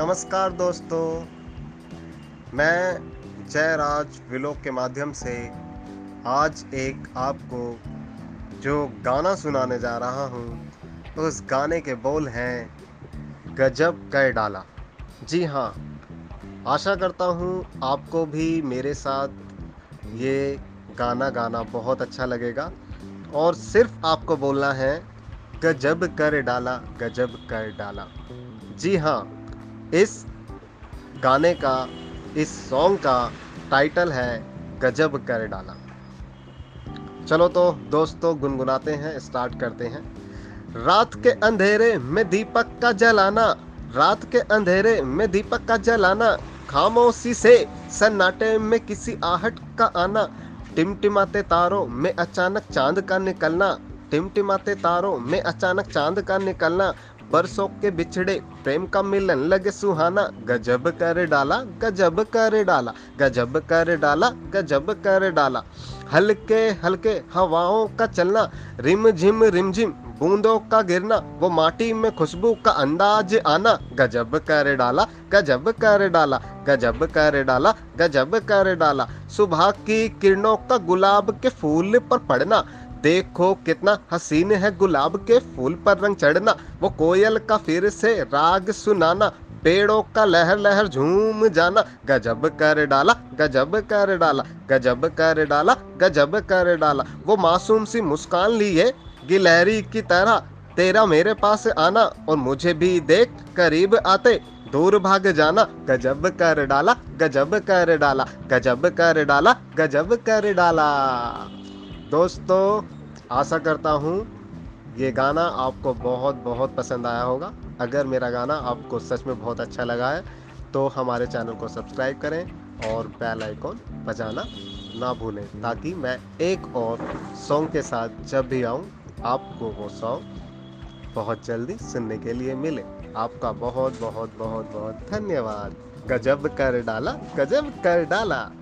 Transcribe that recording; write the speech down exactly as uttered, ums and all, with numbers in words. नमस्कार दोस्तों, मैं जयराज विलोक के माध्यम से आज एक आपको जो गाना सुनाने जा रहा हूँ, उस गाने के बोल हैं गजब कर डाला। जी हाँ, आशा करता हूँ आपको भी मेरे साथ ये गाना गाना बहुत अच्छा लगेगा। और सिर्फ आपको बोलना है गजब कर डाला, गजब कर डाला। जी हाँ, इस गाने का, इस सॉन्ग का टाइटल है गजब कर डाला। चलो तो दोस्तों गुनगुनाते हैं, स्टार्ट करते हैं। रात के अंधेरे में दीपक का जलाना, रात के अंधेरे में दीपक का जलाना, खामोशी से सन्नाटे में किसी आहट का आना, टिमटिमाते तारों में अचानक चांद का निकलना, टिमटिमाते तारों में अचानक चांद का निकलना, बरसों के बिछड़े प्रेम का मिलन लगे सुहाना, गजब कर डाला, गजब कर डाला, गजब कर डाला, गजब कर डाला। हल्के हल्के हवाओं का चलना, रिम झिम रिम झिम बूंदों का गिरना, वो माटी में खुशबू का अंदाज आना, गजब कर डाला, गजब कर डाला, गजब कर डाला, गजब कर डाला। सुबह की किरणों का गुलाब के फूल पर पड़ना, देखो कितना हसीन है गुलाब के फूल पर रंग चढ़ना, वो कोयल का फिर से राग सुनाना, पेड़ों का लहर लहर झूम जाना, गजब कर डाला, गजब कर डाला, गजब कर डाला, गजब कर डाला। वो मासूम सी मुस्कान लिए गिलहरी की तरह तेरा मेरे पास आना, और मुझे भी देख करीब आते दूर भाग जाना, गजब कर डाला, गजब कर डाला, गजब कर डाला, गजब कर डाला। दोस्तों आशा करता हूँ ये गाना आपको बहुत बहुत पसंद आया होगा। अगर मेरा गाना आपको सच में बहुत अच्छा लगा है तो हमारे चैनल को सब्सक्राइब करें और बेल आइकॉन बजाना ना भूलें, ताकि मैं एक और सॉन्ग के साथ जब भी आऊँ आपको वो सॉन्ग बहुत जल्दी सुनने के लिए मिले। आपका बहुत बहुत बहुत बहुत धन्यवाद। गजब कर डाला, गजब कर डाला।